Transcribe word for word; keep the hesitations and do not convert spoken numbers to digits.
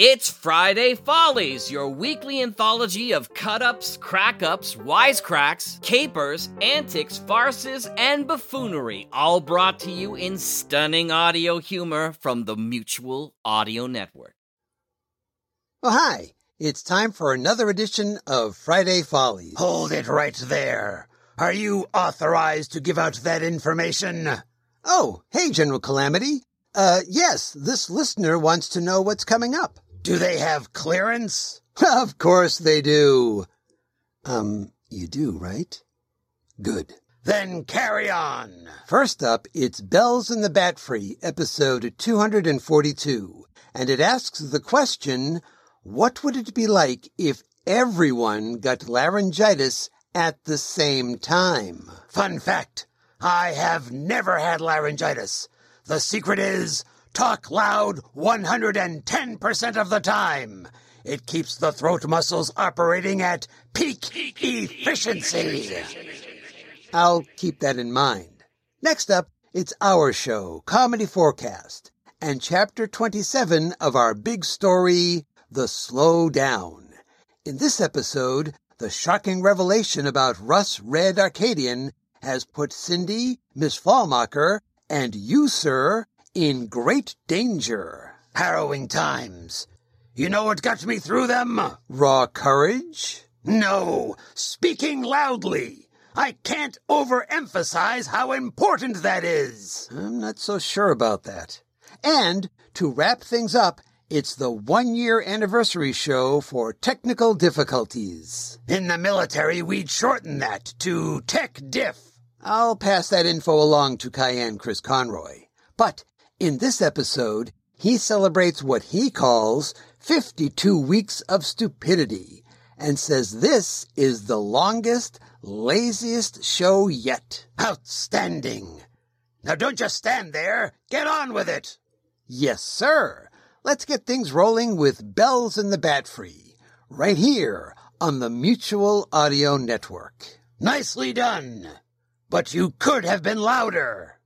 It's Friday Follies, your weekly anthology of cut-ups, crack-ups, wisecracks, capers, antics, farces, and buffoonery, all brought to you in stunning audio humor from the Mutual Audio Network. Well, hi. It's time for another edition of Friday Follies. Hold it right there. Are you authorized to give out that information? Oh, hey, General Calamity. Uh, yes, this listener wants to know what's coming up. Do they have clearance? Of course they do. Um, you do, right? Good. Then carry on. First up, it's Bells in the Bat Free, episode two forty-two. And it asks the question, what would it be like if everyone got laryngitis at the same time? Fun fact, I have never had laryngitis. The secret is, talk loud one hundred ten percent of the time. It keeps the throat muscles operating at peak efficiency. I'll keep that in mind. Next up, it's our show, Comedy Forecast, and Chapter twenty-seven of our big story, The Slow Down. In this episode, the shocking revelation about Russ Red Arcadian has put Cindy, Miss Fallmacher, and you, sir, in great danger. Harrowing times. You know what got me through them? Raw courage? No, speaking loudly. I can't overemphasize how important that is. I'm not so sure about that. And, to wrap things up, it's the one-year anniversary show for Technical Difficulties. In the military, we'd shorten that to Tech Diff. I'll pass that info along to Cayenne Chris Conroy. But in this episode, he celebrates what he calls fifty-two weeks of stupidity and says this is the longest, laziest show yet. Outstanding. Now don't just stand there. Get on with it. Yes, sir. Let's get things rolling with Bells in the Bat Free, right here on the Mutual Audio Network. Nicely done. But you could have been louder.